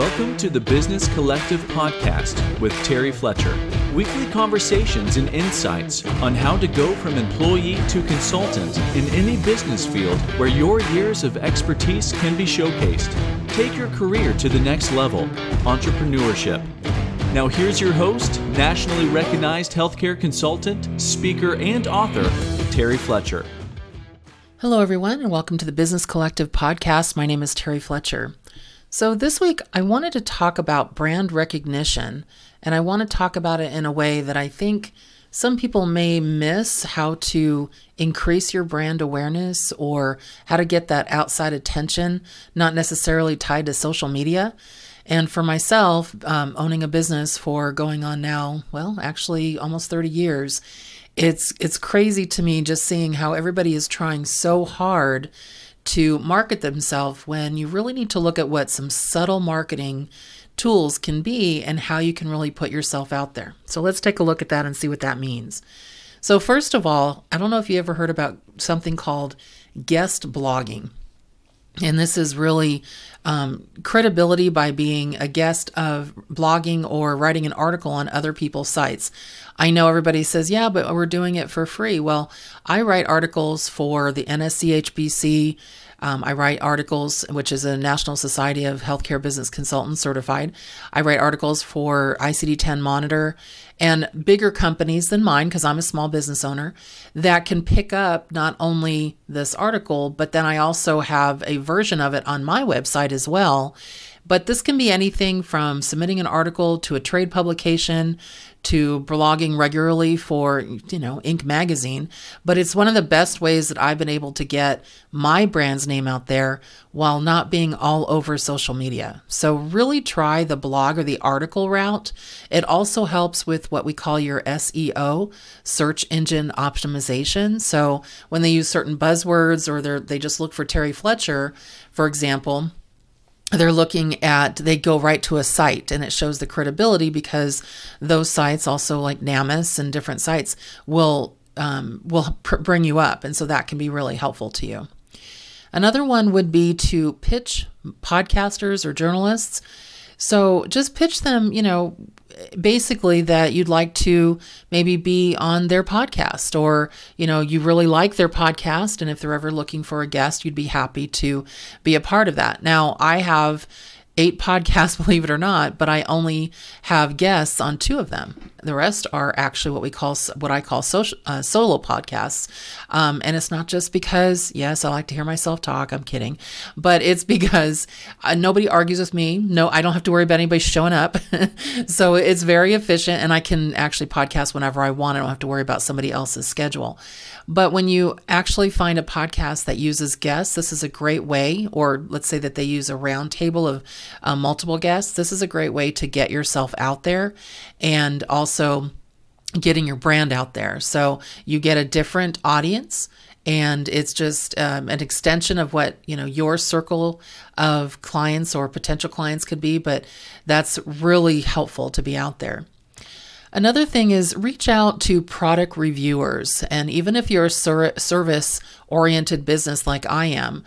Welcome to the Business Collective podcast with Terry Fletcher. Weekly conversations and insights on how to go from employee to consultant in any business field where your years of expertise can be showcased. Take your career to the next level, entrepreneurship. Now here's your host, nationally recognized healthcare consultant, speaker, and author, Terry Fletcher. Hello everyone, and welcome to the Business Collective podcast. My name is Terry Fletcher. So this week, I wanted to talk about brand recognition, and I want to talk about it in a way that I think some people may miss, how to increase your brand awareness or how to get that outside attention, not necessarily tied to social media. And for myself, owning a business for going on now, actually almost 30 years, it's crazy to me just seeing how everybody is trying so hard to market themselves when you really need to look at what some subtle marketing tools can be and how you can really put yourself out there. So let's take a look at that and see what that means. So first of all, I don't know if you ever heard about something called guest blogging. And this is really credibility by being a guest of blogging or writing an article on other people's sites. I know everybody says, yeah, but we're doing it for free. Well, I write articles for the NSCHBC. I write articles, which is a National Society of Healthcare Business Consultants certified. I write articles for ICD-10 Monitor and bigger companies than mine, because I'm a small business owner, that can pick up not only this article, but then I also have a version of it on my website as well. But this can be anything from submitting an article to a trade publication to blogging regularly for, Inc. magazine. But it's one of the best ways that I've been able to get my brand's name out there while not being all over social media. So really try the blog or the article route. It also helps with what we call your SEO, search engine optimization. So when they use certain buzzwords or they just look for Terry Fletcher, for example, they go right to a site, and it shows the credibility because those sites also, like NamUs and different sites, will bring you up. And so that can be really helpful to you. Another one would be to pitch podcasters or journalists. So just pitch them, basically that you'd like to maybe be on their podcast, or, you really like their podcast. And if they're ever looking for a guest, you'd be happy to be a part of that. Now, I have 8 podcasts, believe it or not, but I only have guests on 2 of them. The rest are actually what I call solo podcasts. And it's not just because, yes, I like to hear myself talk. I'm kidding. But it's because nobody argues with me. No, I don't have to worry about anybody showing up. So it's very efficient, and I can actually podcast whenever I want. I don't have to worry about somebody else's schedule. But when you actually find a podcast that uses guests, this is a great way, or let's say that they use a round table of multiple guests. This is a great way to get yourself out there and also getting your brand out there. So you get a different audience, and it's just an extension of what, your circle of clients or potential clients could be, but that's really helpful to be out there. Another thing is reach out to product reviewers. And even if you're a service-oriented business like I am,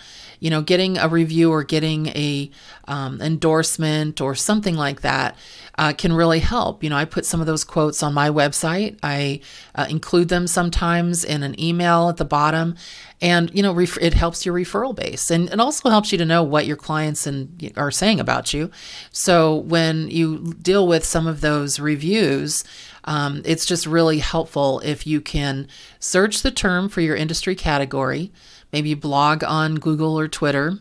getting a review or getting a endorsement or something like that can really help. I put some of those quotes on my website. I include them sometimes in an email at the bottom. And, it helps your referral base. And it also helps you to know what your clients are saying about you. So when you deal with some of those reviews, it's just really helpful if you can search the term for your industry category, maybe blog on Google or Twitter,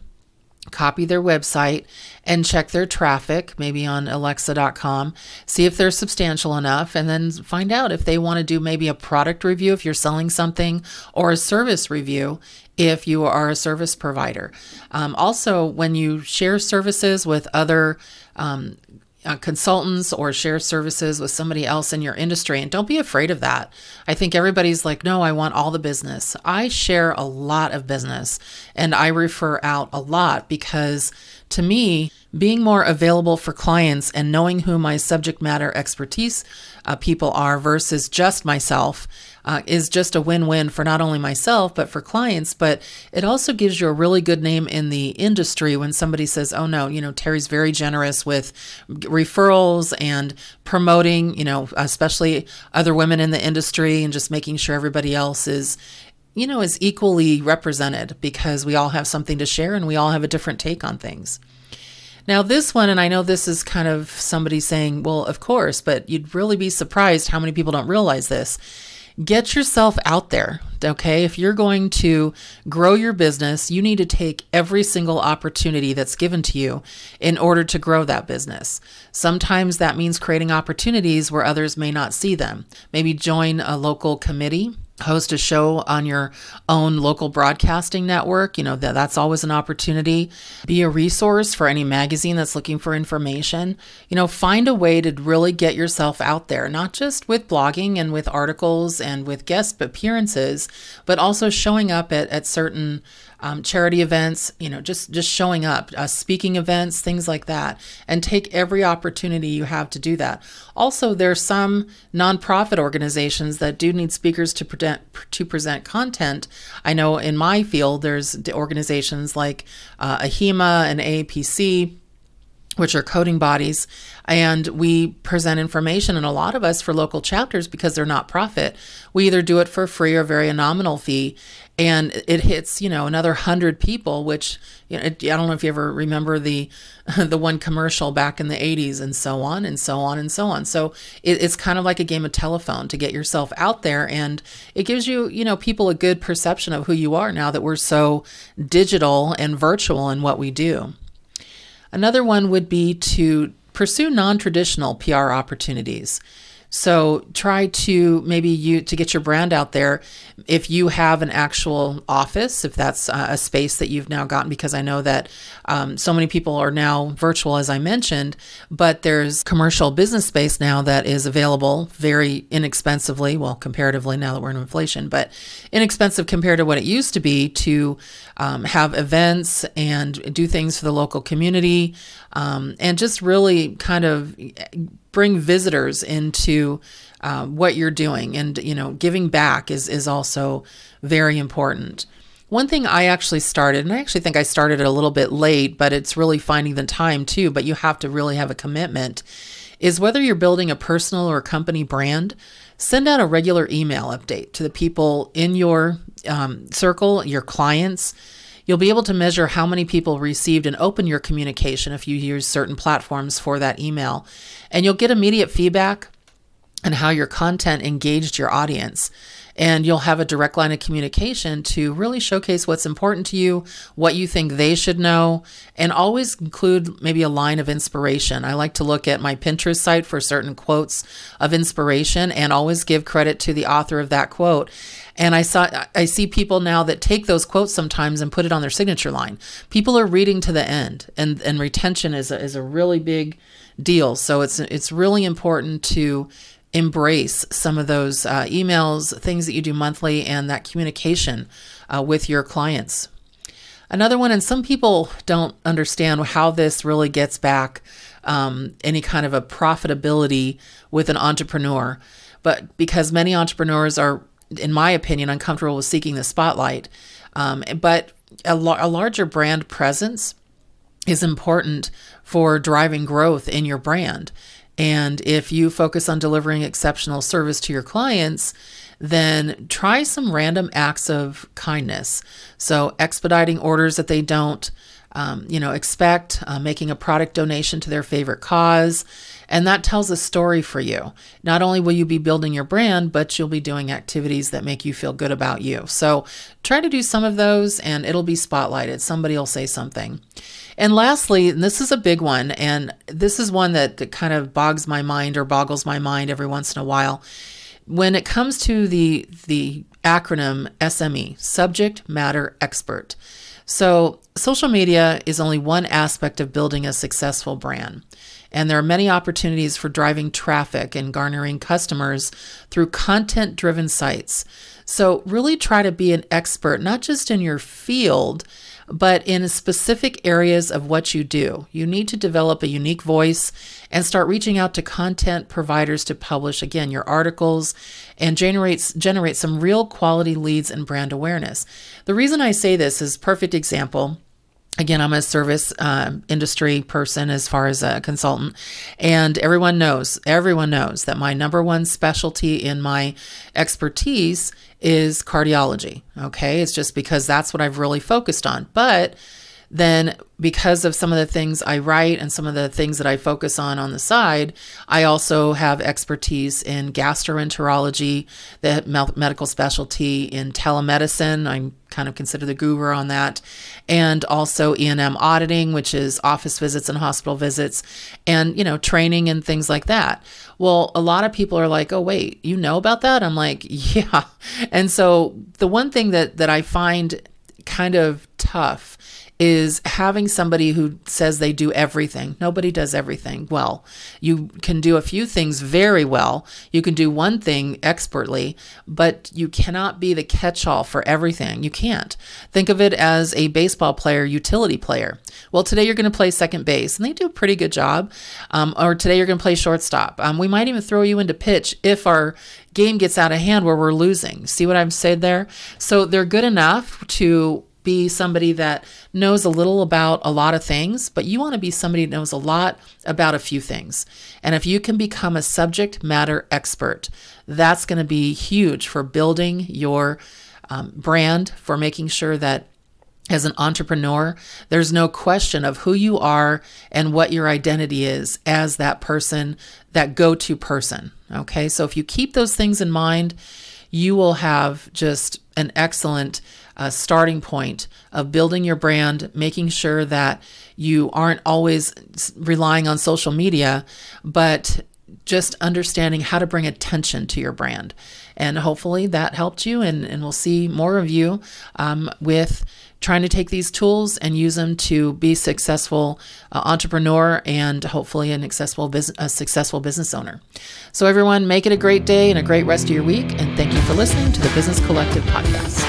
copy their website, and check their traffic, maybe on Alexa.com, see if they're substantial enough, and then find out if they want to do maybe a product review if you're selling something, or a service review if you are a service provider. Also, when you share services with other consultants or share services with somebody else in your industry. And don't be afraid of that. I think everybody's like, no, I want all the business. I share a lot of business, and I refer out a lot because to me, being more available for clients and knowing who my subject matter expertise people are versus just myself is just a win-win for not only myself, but for clients. But it also gives you a really good name in the industry when somebody says, oh no, you know, Terry's very generous with referrals and promoting, you know, especially other women in the industry and just making sure everybody else is equally represented, because we all have something to share and we all have a different take on things. Now this one, and I know this is kind of somebody saying, well, of course, but you'd really be surprised how many people don't realize this. Get yourself out there, okay? If you're going to grow your business, you need to take every single opportunity that's given to you in order to grow that business. Sometimes that means creating opportunities where others may not see them. Maybe join a local committee, host a show on your own local broadcasting network. You know, that's always an opportunity. Be a resource for any magazine that's looking for information. You know, find a way to really get yourself out there, not just with blogging and with articles and with guest appearances, but also showing up at certain charity events, you know, just showing up, speaking events, things like that, and take every opportunity you have to do that. Also, there are some nonprofit organizations that do need speakers to present content. I know in my field, there's organizations like AHIMA and AAPC, which are coding bodies, and we present information, and a lot of us for local chapters, because they're not profit, we either do it for free or very nominal fee, and it hits, you know, another 100 people, which, you know, I don't know if you ever remember the one commercial back in the 80s and so on and so on and so on. So it's kind of like a game of telephone to get yourself out there, and it gives you, you know, people a good perception of who you are now that we're so digital and virtual in what we do. Another one would be to pursue non-traditional PR opportunities. So try to to get your brand out there. If you have an actual office, if that's a space that you've now gotten, because I know that so many people are now virtual, as I mentioned, but there's commercial business space now that is available very inexpensively, well, comparatively now that we're in inflation, but inexpensive compared to what it used to be, to have events and do things for the local community, and just really kind of bring visitors into what you're doing. And, you know, giving back is also very important. One thing I actually started, and I actually think I started it a little bit late, but it's really finding the time too, but you have to really have a commitment, is whether you're building a personal or company brand, send out a regular email update to the people in your circle, your clients. You'll be able to measure how many people received and opened your communication if you use certain platforms for that email. And you'll get immediate feedback on how your content engaged your audience. And you'll have a direct line of communication to really showcase what's important to you, what you think they should know, and always include maybe a line of inspiration. I like to look at my Pinterest site for certain quotes of inspiration and always give credit to the author of that quote. And I see people now that take those quotes sometimes and put it on their signature line. People are reading to the end, and retention is a really big deal. So it's really important to embrace some of those emails, things that you do monthly, and that communication with your clients. Another one, and some people don't understand how this really gets back any kind of a profitability with an entrepreneur, but because many entrepreneurs are, in my opinion, uncomfortable with seeking the spotlight, but a larger brand presence is important for driving growth in your brand. And if you focus on delivering exceptional service to your clients, then try some random acts of kindness. So expediting orders that they don't expect, making a product donation to their favorite cause. And that tells a story for you. Not only will you be building your brand, but you'll be doing activities that make you feel good about you. So try to do some of those, and it'll be spotlighted. Somebody will say something. And lastly, and this is a big one, and this is one that kind of boggles my mind every once in a while. When it comes to the acronym SME, Subject Matter Expert. So social media is only one aspect of building a successful brand. And there are many opportunities for driving traffic and garnering customers through content-driven sites. So really try to be an expert, not just in your field, but in specific areas of what you do. You need to develop a unique voice and start reaching out to content providers to publish, again, your articles and generate some real quality leads and brand awareness. The reason I say this is perfect example. Again, I'm a service industry person as far as a consultant, and everyone knows that my number one specialty in my expertise is cardiology, okay? It's just because that's what I've really focused on. But then because of some of the things I write and some of the things that I focus on the side, I also have expertise in gastroenterology, the medical specialty in telemedicine. I'm kind of considered the guru on that. And also E&M auditing, which is office visits and hospital visits and, training and things like that. Well, a lot of people are like, oh, wait, you know about that? I'm like, yeah. And so the one thing that I find kind of tough is having somebody who says they do everything. Nobody does everything well. You can do a few things very well. You can do one thing expertly, but you cannot be the catch-all for everything. You can't. Think of it as a baseball player, utility player. Well, today you're going to play second base, and they do a pretty good job. Or today you're going to play shortstop. We might even throw you into pitch if our game gets out of hand where we're losing. See what I've said there? So they're good enough to be somebody that knows a little about a lot of things, but you want to be somebody that knows a lot about a few things. And if you can become a subject matter expert, that's going to be huge for building your brand, for making sure that as an entrepreneur, there's no question of who you are and what your identity is as that person, that go-to person. Okay, so if you keep those things in mind, you will have just an excellent starting point of building your brand, making sure that you aren't always relying on social media, but just understanding how to bring attention to your brand. And hopefully that helped you, and we'll see more of you with trying to take these tools and use them to be successful entrepreneur and hopefully a successful business owner. So everyone, make it a great day and a great rest of your week. And thank you for listening to the Business Collective Podcast.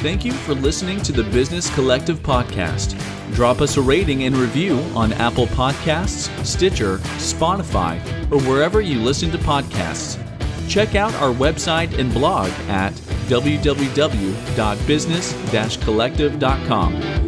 Thank you for listening to the Business Collective Podcast. Drop us a rating and review on Apple Podcasts, Stitcher, Spotify, or wherever you listen to podcasts. Check out our website and blog at www.business-collective.com.